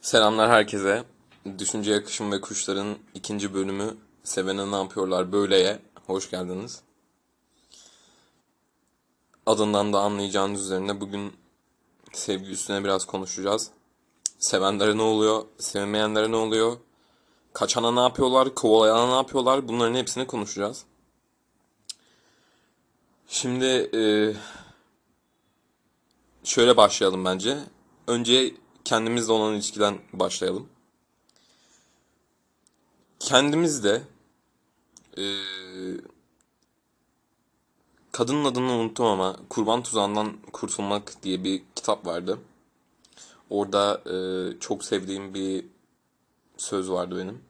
Selamlar herkese. Düşünce Yakışım ve Kuşların 2. bölümü Sevene Ne Yapıyorlar Böyle'ye hoş geldiniz. Adından da anlayacağınız üzerine bugün sevgi üstüne biraz konuşacağız. Sevenlere ne oluyor? Sevmeyenlere ne oluyor? Kaçana ne yapıyorlar? Kovalayana ne yapıyorlar? Bunların hepsini konuşacağız. Şimdi şöyle başlayalım bence. Önce kendimizle olan ilişkiden başlayalım. Kendimizde kadının adını unuttum ama Kurban Tuzağından Kurtulmak diye bir kitap vardı. Orada çok sevdiğim bir söz vardı benim.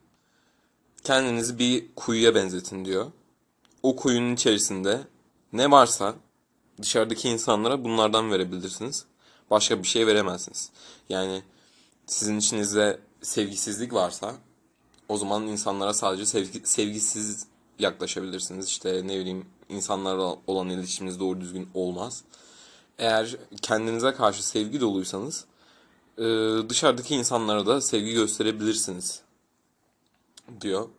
Kendinizi bir kuyuya benzetin diyor. O kuyunun içerisinde ne varsa dışarıdaki insanlara bunlardan verebilirsiniz. Başka bir şey veremezsiniz. Yani sizin içinizde sevgisizlik varsa o zaman insanlara sadece sevgisiz yaklaşabilirsiniz. İşte ne bileyim, insanlarla olan iletişiminiz doğru düzgün olmaz. Eğer kendinize karşı sevgi doluysanız dışarıdaki insanlara da sevgi gösterebilirsiniz diyor.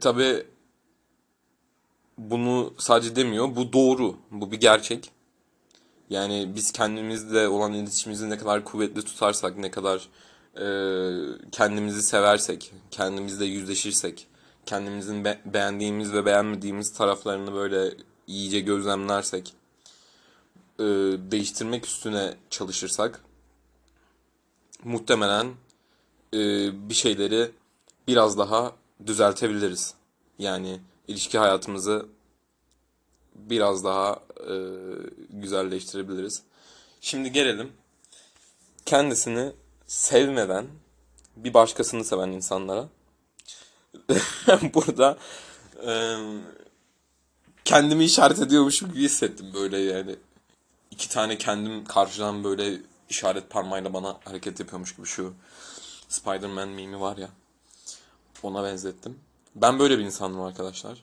Tabi bunu sadece demiyor. Bu doğru. Bu bir gerçek. Yani biz kendimizle olan iletişimimizi ne kadar kuvvetli tutarsak, ne kadar kendimizi seversek, kendimizle yüzleşirsek, kendimizin beğendiğimiz ve beğenmediğimiz taraflarını böyle iyice gözlemlersek, değiştirmek üstüne çalışırsak, muhtemelen bir şeyleri biraz daha düzeltebiliriz. Yani ilişki hayatımızı biraz daha güzelleştirebiliriz. Şimdi gelelim kendisini sevmeden bir başkasını seven insanlara. Burada kendimi işaret ediyormuşum gibi hissettim böyle yani. 2 tane kendim karşıdan böyle işaret parmağıyla bana hareket yapıyormuş gibi, şu Spider-Man mimi var ya, ona benzettim. Ben böyle bir insanım arkadaşlar.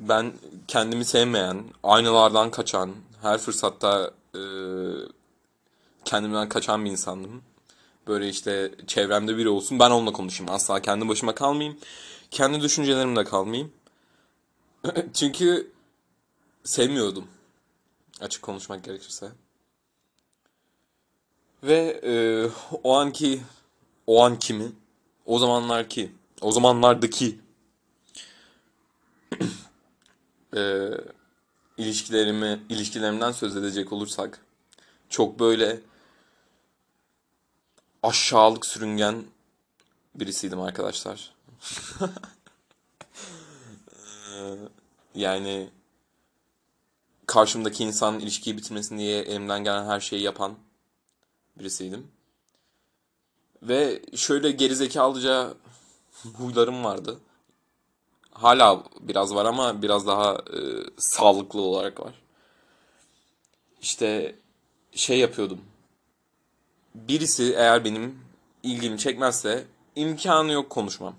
Ben kendimi sevmeyen, aynalardan kaçan, her fırsatta kendimden kaçan bir insandım. Böyle işte çevremde biri olsun, ben onunla konuşayım. Asla kendi başıma kalmayayım. Kendi düşüncelerimle kalmayayım. Çünkü sevmiyordum, açık konuşmak gerekirse. Ve o zamanlardaki ilişkilerimden söz edecek olursak, çok böyle aşağılık sürüngen birisiydim arkadaşlar. Yani karşımdaki insanın ilişkiyi bitirmesin diye elimden gelen her şeyi yapan birisiydim. Ve şöyle gerizekalıca huylarım vardı. Hala biraz var ama biraz daha sağlıklı olarak var. İşte şey yapıyordum. Birisi eğer benim ilgimi çekmezse imkanı yok konuşmam.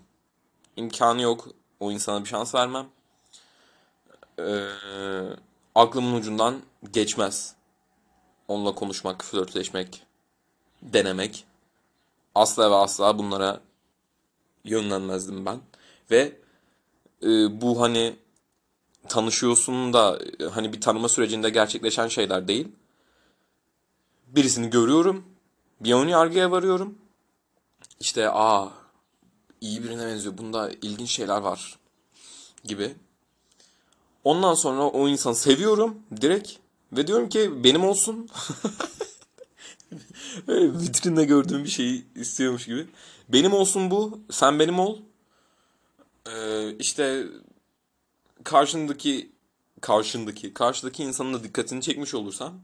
İmkanı yok o insana bir şans vermem. Aklımın ucundan geçmez onunla konuşmak, flörtleşmek, denemek. Asla ve asla bunlara yönlenmezdim ben. Ve bu hani tanışıyorsun da hani bir tanıma sürecinde gerçekleşen şeyler değil. Birisini görüyorum, bir ön yargıya varıyorum. İşte iyi birine benziyor, bunda ilginç şeyler var gibi. Ondan sonra o insanı seviyorum direkt ve diyorum ki benim olsun. Vitrinde gördüğüm bir şeyi istiyormuş gibi. Benim olsun bu, sen benim ol. İşte karşıdaki insanın da dikkatini çekmiş olursam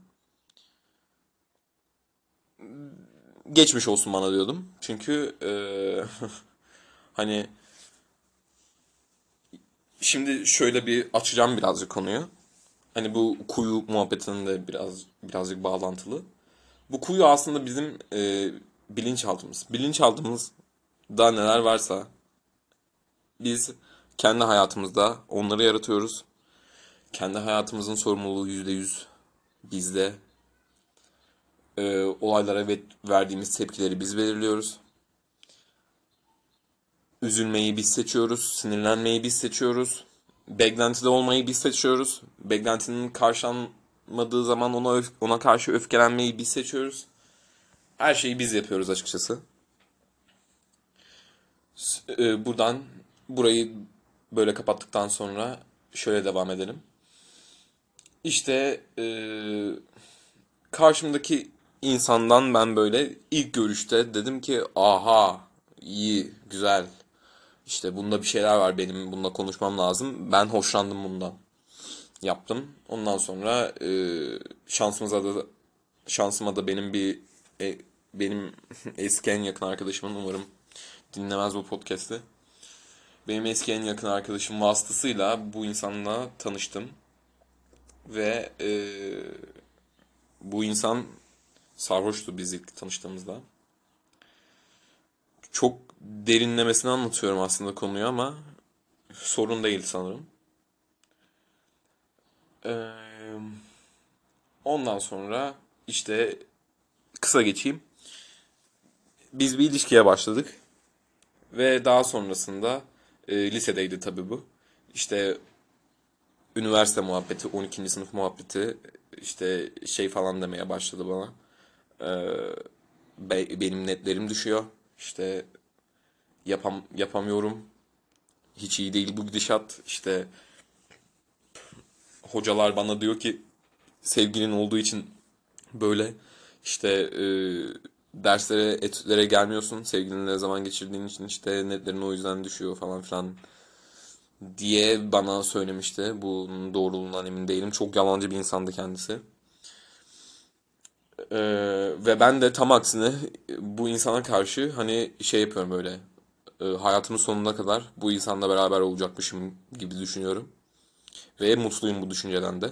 geçmiş olsun bana diyordum. Çünkü hani şimdi şöyle bir açacağım birazcık konuyu. Hani bu kuyu muhabbetinin de birazcık bağlantılı. Bu kuyu aslında bizim bilinçaltımız. Bilinçaltımızda neler varsa biz kendi hayatımızda onları yaratıyoruz. Kendi hayatımızın sorumluluğu %100 bizde. olaylara verdiğimiz tepkileri biz belirliyoruz. Üzülmeyi biz seçiyoruz, sinirlenmeyi biz seçiyoruz, beklentide olmayı biz seçiyoruz, beklentinin karşılanmadığı zaman ona karşı öfkelenmeyi biz seçiyoruz. Her şeyi biz yapıyoruz açıkçası. Buradan burayı böyle kapattıktan sonra şöyle devam edelim. İşte karşımdaki insandan ben böyle ilk görüşte dedim ki aha iyi güzel işte bunda bir şeyler var, benim bununla konuşmam lazım, ben hoşlandım bundan yaptım. Ondan sonra şansıma da benim eski en yakın arkadaşımın, umarım dinlemez bu podcast'i, benim eski en yakın arkadaşım vasıtasıyla bu insanla tanıştım. Ve bu insan sarhoştu biz ilk tanıştığımızda. Çok derinlemesine anlatıyorum aslında konuyu ama sorun değil sanırım. Ondan sonra işte kısa geçeyim. Biz bir ilişkiye başladık. Ve daha sonrasında lisedeydi tabii bu. İşte üniversite muhabbeti, 12. sınıf muhabbeti, işte şey falan demeye başladı bana. Benim netlerim düşüyor. İşte yapamıyorum. Hiç iyi değil bu gidişat. İşte hocalar bana diyor ki sevgilin olduğu için böyle. İşte derslere, etütlere gelmiyorsun. Sevgilinle zaman geçirdiğin için işte netlerin o yüzden düşüyor falan filan diye bana söylemişti. Bunun doğruluğundan emin değilim. Çok yalancı bir insandı kendisi. Ve ben de tam aksine bu insana karşı hani şey yapıyorum böyle. Hayatımın sonuna kadar bu insanla beraber olacakmışım gibi düşünüyorum. Ve mutluyum bu düşünceden de.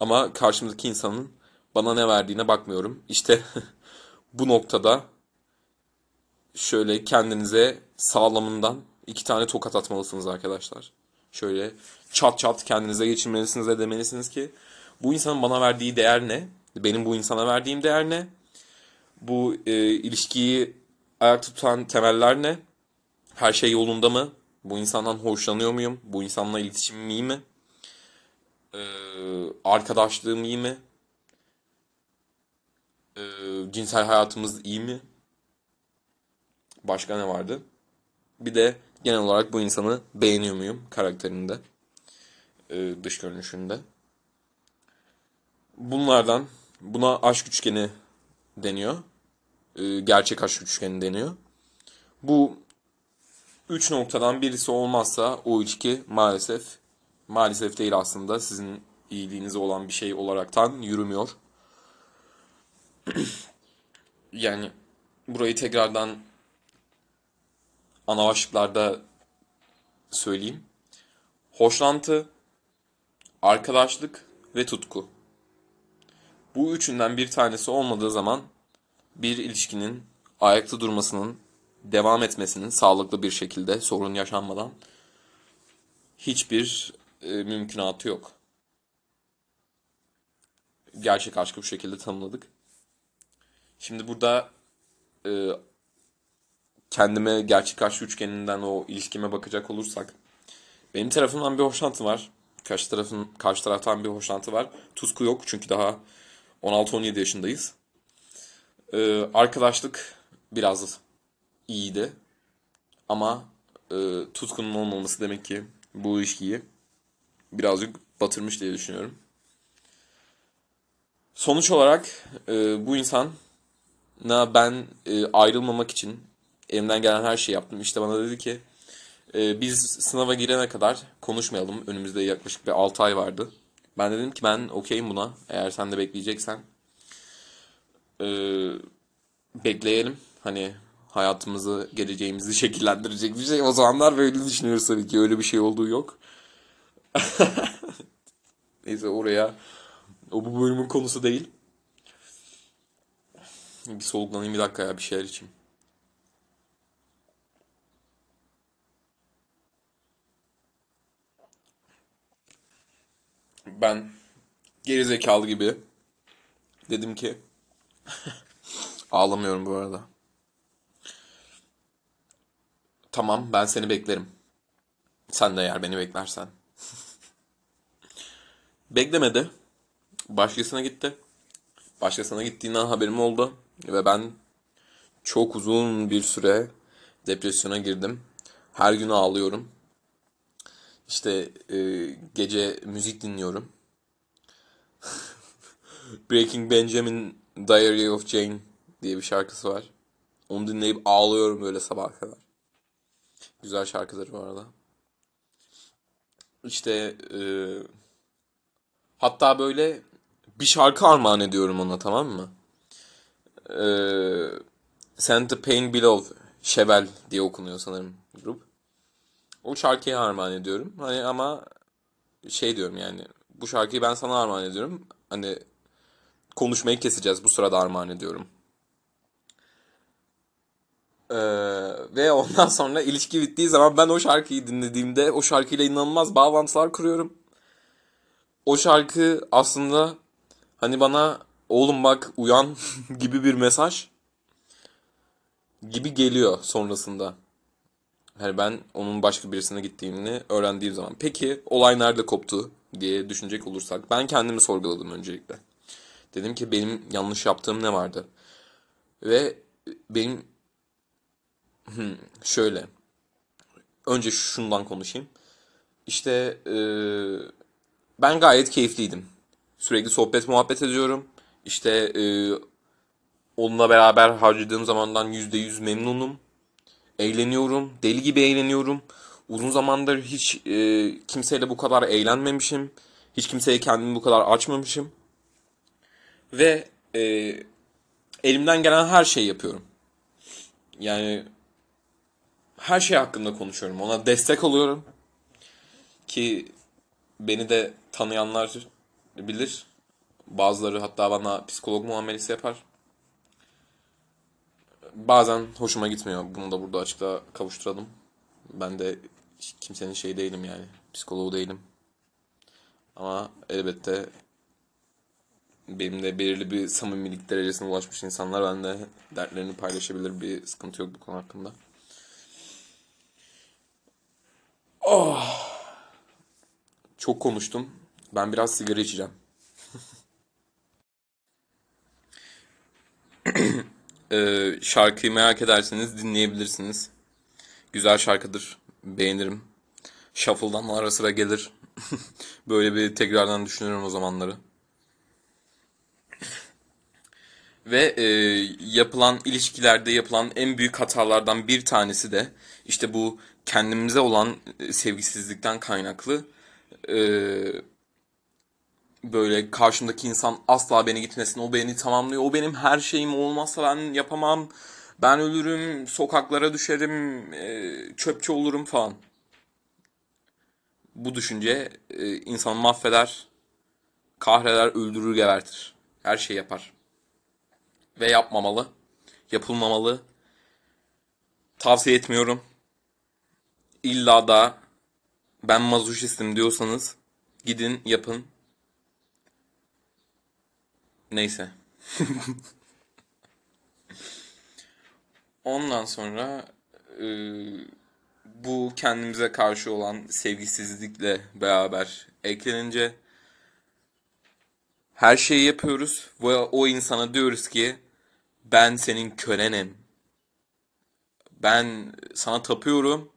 Ama karşımdaki insanın bana ne verdiğine bakmıyorum. İşte bu noktada şöyle kendinize sağlamından 2 tane tokat atmalısınız arkadaşlar. Şöyle çat çat kendinize geçirmelisiniz ve demelisiniz ki bu insanın bana verdiği değer ne? Benim bu insana verdiğim değer ne? Bu ilişkiyi ayakta tutan temeller ne? Her şey yolunda mı? Bu insandan hoşlanıyor muyum? Bu insanla iletişimim iyi mi? Arkadaşlığım iyi mi? Cinsel hayatımız iyi mi? Başka ne vardı? Bir de genel olarak bu insanı beğeniyor muyum karakterinde, dış görünüşünde. Bunlardan, buna aşk üçgeni deniyor. Gerçek aşk üçgeni deniyor. Bu 3 noktadan birisi olmazsa o ilişki maalesef değil aslında, sizin iyiliğinize olan bir şey olaraktan yürümüyor. Yani burayı tekrardan ana başlıklarda söyleyeyim. Hoşlantı, arkadaşlık ve tutku. Bu üçünden bir tanesi olmadığı zaman bir ilişkinin ayakta durmasının, devam etmesinin sağlıklı bir şekilde, sorun yaşanmadan hiçbir mümkünatı yok. Gerçek aşkı bu şekilde tanımladık. Şimdi burada kendime, gerçek aşk üçgeninden o ilişkime bakacak olursak, benim tarafımdan bir hoşlantı var. Karşı taraftan bir hoşlantı var. Tutku yok çünkü daha 16-17 yaşındayız. Arkadaşlık biraz iyiydi. Ama tutkunun olmaması demek ki bu ilişkiyi birazcık batırmış diye düşünüyorum. Sonuç olarak bu insana ben ayrılmamak için elimden gelen her şeyi yaptım. İşte bana dedi ki biz sınava girene kadar konuşmayalım. Önümüzde yaklaşık bir 6 ay vardı. Ben dedim ki ben okeyim buna. Eğer sen de bekleyeceksen bekleyelim. Hani hayatımızı, geleceğimizi şekillendirecek bir şey. O zamanlar böyle düşünüyoruz tabii ki. Öyle bir şey olduğu yok. Neyse oraya. Bu bölümün konusu değil. Bir soluklanayım bir dakika ya, bir şeyler içeyim. Ben gerizekalı gibi dedim ki Ağlamıyorum bu arada. Tamam, ben seni beklerim. Sen de eğer beni beklersen. Beklemedi. Başkasına gitti. Başkasına gittiğinden haberim oldu. Ve ben çok uzun bir süre depresyona girdim. Her gün ağlıyorum. İşte gece müzik dinliyorum. Breaking Benjamin, Diary of Jane diye bir şarkısı var. Onu dinleyip ağlıyorum böyle sabaha kadar. Güzel şarkıları bu arada. İşte hatta böyle bir şarkı armağan ediyorum ona, tamam mı? Send the Pain Below, Şevel diye okunuyor sanırım grup. O şarkıyı armağan ediyorum. Hani ama şey diyorum yani, bu şarkıyı ben sana armağan ediyorum. Hani konuşmayı keseceğiz, bu sırada armağan ediyorum. Ve ondan sonra ilişki bittiği zaman ben o şarkıyı dinlediğimde o şarkıyla inanılmaz bağlantılar kuruyorum. O şarkı aslında hani bana oğlum bak uyan gibi bir mesaj gibi geliyor sonrasında. Hani ben onun başka birisine gittiğini öğrendiğim zaman. Peki olay nerede koptu diye düşünecek olursak, ben kendimi sorguladım öncelikle. Dedim ki benim yanlış yaptığım ne vardı? Ve benim şöyle, önce şundan konuşayım. İşte ben gayet keyifliydim. Sürekli sohbet muhabbet ediyorum. İşte onunla beraber harcadığım zamandan %100 memnunum. Eğleniyorum. Deli gibi eğleniyorum. Uzun zamandır hiç kimseyle bu kadar eğlenmemişim. Hiç kimseye kendimi bu kadar açmamışım. Ve elimden gelen her şeyi yapıyorum. Yani her şey hakkında konuşuyorum. Ona destek oluyorum. Ki beni de tanıyanlar bilir. Bazıları hatta bana psikolog muamelesi yapar. Bazen hoşuma gitmiyor. Bunu da burada açıkça kavuşturalım. Ben de kimsenin şeyi değilim yani. Psikoloğu değilim. Ama elbette benim de belirli bir samimilik derecesine ulaşmış insanlar benimle dertlerini paylaşabilir. Bir sıkıntı yok bu konu hakkında. Oh! Çok konuştum. Ben biraz sigara içeceğim. Şarkıyı merak ederseniz dinleyebilirsiniz. Güzel şarkıdır. Beğenirim. Shuffle'dan ara sıra gelir. Böyle bir tekrardan düşünüyorum o zamanları. Ve yapılan ilişkilerde yapılan en büyük hatalardan bir tanesi de işte bu kendimize olan sevgisizlikten kaynaklı böyle karşımdaki insan asla beni gitmesin, o beni tamamlıyor, o benim her şeyim, olmazsa ben yapamam, ben ölürüm, sokaklara düşerim, çöpçü olurum falan. Bu düşünce insanı mahveder, kahreder, öldürür, gebertir. Her şey yapar. Ve yapmamalı, yapılmamalı. Tavsiye etmiyorum. İlla da ben mazoşistim diyorsanız gidin yapın. Neyse. Ondan sonra bu kendimize karşı olan sevgisizlikle beraber eklenince her şeyi yapıyoruz ve o insana diyoruz ki ben senin kölenim. Ben sana tapıyorum.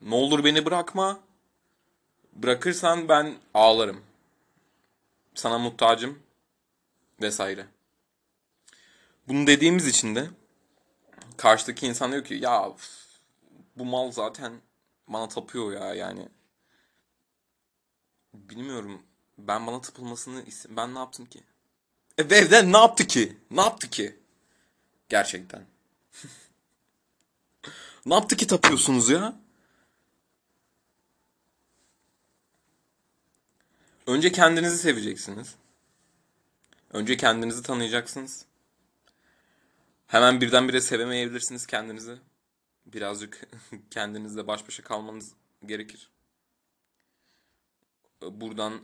Ne olur beni bırakma. Bırakırsan ben ağlarım. Sana muhtacım. Vesaire. Bunu dediğimiz için de karşıdaki insan diyor ki ya bu mal zaten bana tapıyor ya yani. Bilmiyorum. Ben bana tapılmasını ben ne yaptım ki? Ve evden ne yaptı ki? Ne yaptı ki? Gerçekten. Ne yaptı ki tapıyorsunuz ya? Önce kendinizi seveceksiniz. Önce kendinizi tanıyacaksınız. Hemen birdenbire sevemeyebilirsiniz kendinizi. Birazcık kendinizle baş başa kalmanız gerekir. Buradan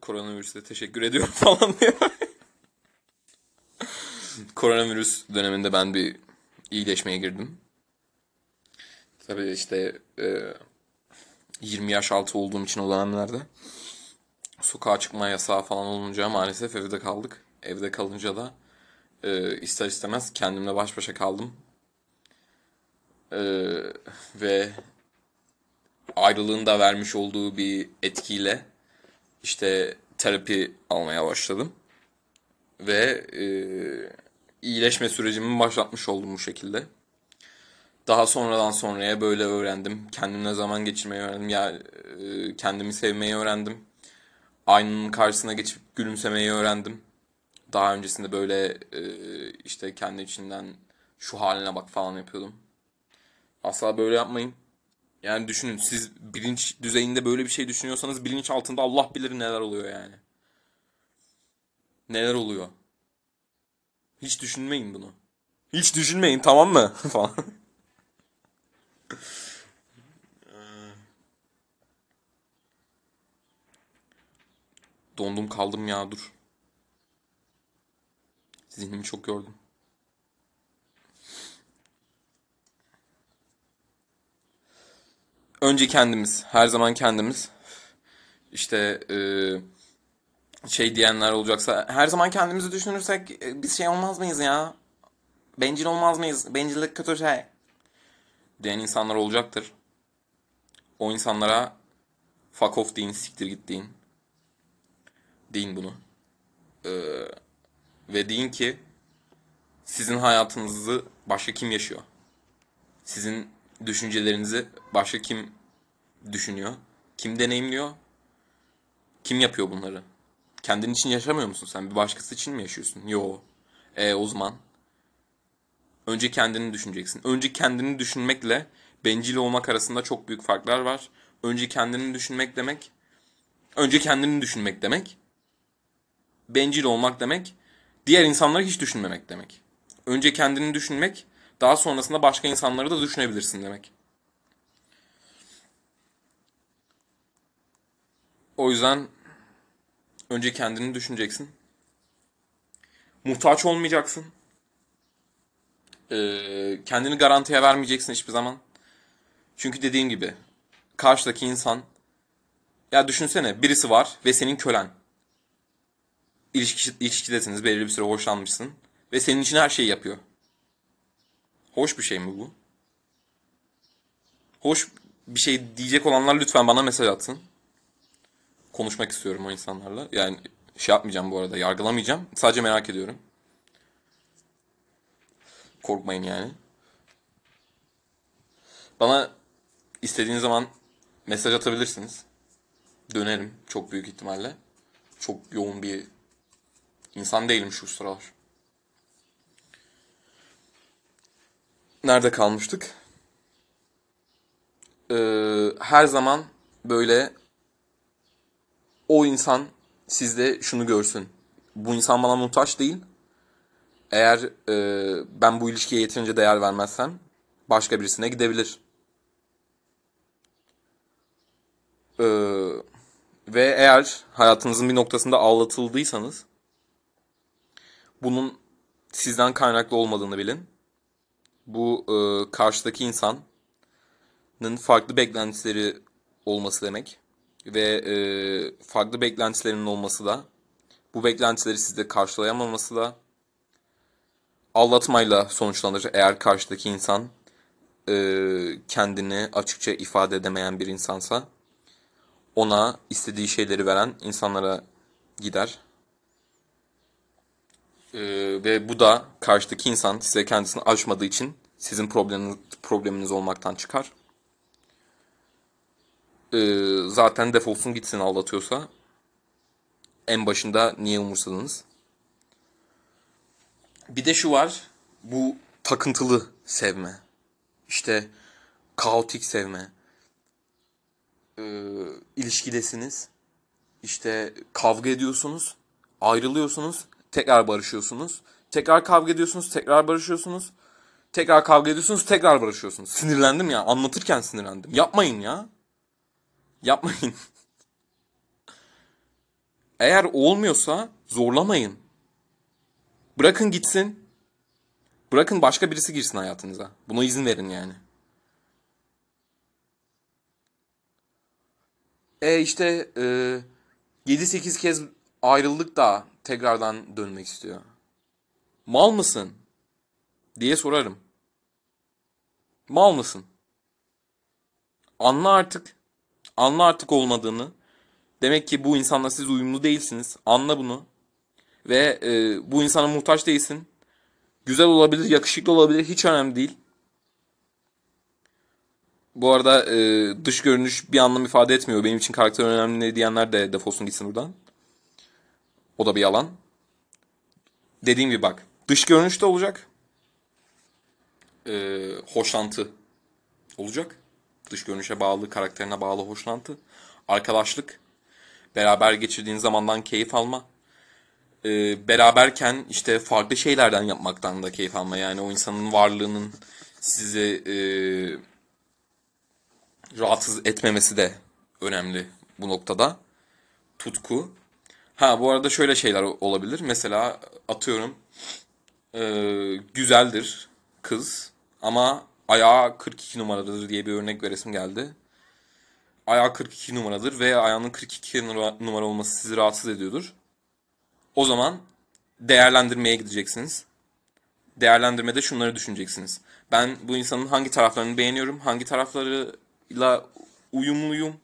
koronavirüse teşekkür ediyorum falan diye. Koronavirüs döneminde ben bir iyileşmeye girdim. Tabii işte 20 yaş altı olduğum için o dönemlerde sokağa çıkma yasağı falan olunca maalesef evde kaldık. Evde kalınca da ister istemez kendimle baş başa kaldım. Ve ayrılığın da vermiş olduğu bir etkiyle işte terapi almaya başladım. Ve iyileşme sürecimi başlatmış oldum bu şekilde. Daha sonradan sonraya böyle öğrendim. Kendimle zaman geçirmeyi öğrendim. Yani, kendimi sevmeyi öğrendim. Aynanın karşısına geçip gülümsemeyi öğrendim. Daha öncesinde böyle işte kendi içinden şu haline bak falan yapıyordum. Asla böyle yapmayın. Yani düşünün, siz bilinç düzeyinde böyle bir şey düşünüyorsanız bilinç altında Allah bilir neler oluyor yani. Neler oluyor? Hiç düşünmeyin bunu. Hiç düşünmeyin, tamam mı? Falan. Dondum kaldım ya, dur. Zihnimi çok yordum. Önce kendimiz. Her zaman kendimiz. İşte şey diyenler olacaksa, her zaman kendimizi düşünürsek biz şey olmaz mıyız ya? Bencil olmaz mıyız? Bencillik kötü şey. Diyen insanlar olacaktır. O insanlara fuck off deyin, siktir git deyin. Deyin bunu. Ve deyin ki sizin hayatınızı başka kim yaşıyor? Sizin düşüncelerinizi başka kim düşünüyor? Kim deneyimliyor? Kim yapıyor bunları? Kendin için yaşamıyor musun sen? Bir başkası için mi yaşıyorsun? Yo. O zaman önce kendini düşüneceksin. Önce kendini düşünmekle bencil olmak arasında çok büyük farklar var. Önce kendini düşünmek demek, bencil olmak demek, diğer insanları hiç düşünmemek demek. Önce kendini düşünmek, daha sonrasında başka insanları da düşünebilirsin demek. O yüzden önce kendini düşüneceksin. Muhtaç olmayacaksın. Kendini garantiye vermeyeceksin hiçbir zaman. Çünkü dediğim gibi karşıdaki insan... Ya düşünsene, birisi var ve senin kölen. İlişkidesiniz, belirli bir süre hoşlanmışsın. Ve senin için her şeyi yapıyor. Hoş bir şey mi bu? Hoş bir şey diyecek olanlar lütfen bana mesaj atsın. Konuşmak istiyorum o insanlarla. Yani şey yapmayacağım bu arada, yargılamayacağım. Sadece merak ediyorum. Korkmayın yani. Bana istediğiniz zaman mesaj atabilirsiniz. Dönerim çok büyük ihtimalle. Çok yoğun bir insan değilim şu sıralar. Nerede kalmıştık? Her zaman böyle o insan sizde şunu görsün. Bu insan bana muhtaç değil. Eğer ben bu ilişkiye yeterince değer vermezsem başka birisine gidebilir. Ve eğer hayatınızın bir noktasında aldatıldıysanız bunun sizden kaynaklı olmadığını bilin. Bu karşıdaki insanın farklı beklentileri olması demek. Ve farklı beklentilerinin olması da, bu beklentileri sizde karşılayamaması da aldatmayla sonuçlanır eğer karşıdaki insan kendini açıkça ifade edemeyen bir insansa. Ona istediği şeyleri veren insanlara gider. Ve bu da karşıdaki insan size kendisini açmadığı için sizin probleminiz olmaktan çıkar. Zaten defolsun gitsin aldatıyorsa. En başında niye umursadınız? Bir de şu var. Bu takıntılı sevme. İşte kaotik sevme. İlişkidesiniz. İşte kavga ediyorsunuz. Ayrılıyorsunuz. Tekrar barışıyorsunuz. Tekrar kavga ediyorsunuz. Tekrar barışıyorsunuz. Tekrar kavga ediyorsunuz. Tekrar barışıyorsunuz. Sinirlendim ya. Anlatırken sinirlendim. Yapmayın ya. Yapmayın. Eğer olmuyorsa zorlamayın. Bırakın gitsin. Bırakın başka birisi girsin hayatınıza. Buna izin verin yani. İşte 7-8 kez ayrıldık da tekrardan dönmek istiyor. Mal mısın? Diye sorarım. Mal mısın? Anla artık. Anla artık olmadığını. Demek ki bu insanla siz uyumlu değilsiniz. Anla bunu. Ve bu insana muhtaç değilsin. Güzel olabilir, yakışıklı olabilir. Hiç önemli değil. Bu arada dış görünüş bir anlam ifade etmiyor. Benim için karakter önemli diyenler de defolsun gitsin buradan. O da bir yalan. Dediğim gibi bak. Dış görünüş de olacak. Hoşlantı olacak. Dış görünüşe bağlı, karakterine bağlı hoşlantı. Arkadaşlık. Beraber geçirdiğin zamandan keyif alma. Beraberken işte farklı şeylerden yapmaktan da keyif alma. Yani o insanın varlığının sizi rahatsız etmemesi de önemli bu noktada. Tutku. Bu arada şöyle şeyler olabilir. Mesela atıyorum güzeldir kız ama ayağı 42 numaradır diye bir örnek veresim geldi. Ayağı 42 numaradır ve ayağının 42 numara olması sizi rahatsız ediyordur. O zaman değerlendirmeye gideceksiniz. Değerlendirmede şunları düşüneceksiniz. Ben bu insanın hangi taraflarını beğeniyorum, hangi taraflarıyla uyumluyum.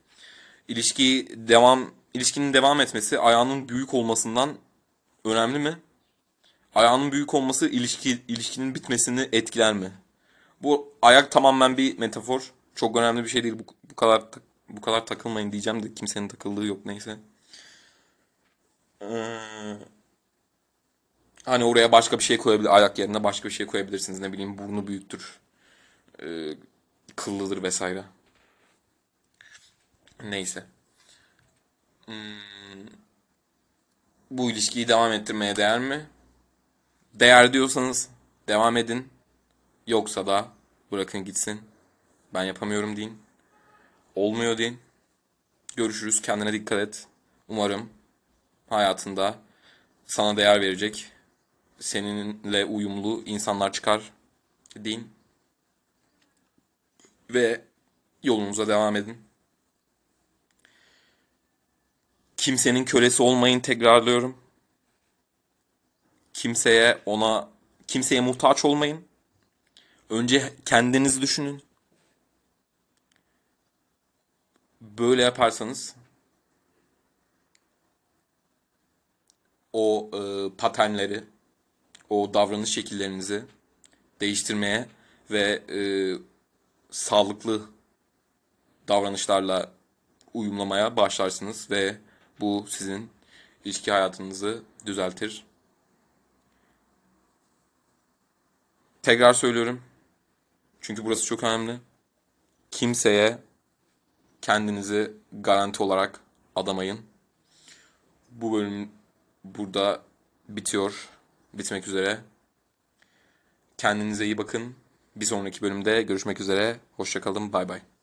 İlişkinin devam etmesi ayağının büyük olmasından önemli mi? Ayağının büyük olması ilişkinin bitmesini etkiler mi? Bu ayak tamamen bir metafor. Çok önemli bir şey değil. Bu kadar takılmayın diyeceğim de kimsenin takıldığı yok, neyse. Hani oraya başka bir şey koyabilir, ayak yerine başka bir şey koyabilirsiniz. Ne bileyim, burnu büyüktür. Kıllıdır vesaire. Neyse. Bu ilişkiyi devam ettirmeye değer mi? Değer diyorsanız devam edin. Yoksa da bırakın gitsin. Ben yapamıyorum deyin. Olmuyor deyin. Görüşürüz. Kendine dikkat et. Umarım hayatında sana değer verecek, seninle uyumlu insanlar çıkar deyin. Ve yolunuza devam edin. Kimsenin kölesi olmayın, tekrarlıyorum. Kimseye muhtaç olmayın. Önce kendiniz düşünün. Böyle yaparsanız o paternleri, o davranış şekillerinizi değiştirmeye ve sağlıklı davranışlarla uyumlamaya başlarsınız ve bu sizin ilişki hayatınızı düzeltir. Tekrar söylüyorum. Çünkü burası çok önemli. Kimseye kendinizi garanti olarak adamayın. Bu bölüm burada bitiyor. Bitmek üzere. Kendinize iyi bakın. Bir sonraki bölümde görüşmek üzere. Hoşça kalın. Bay bay.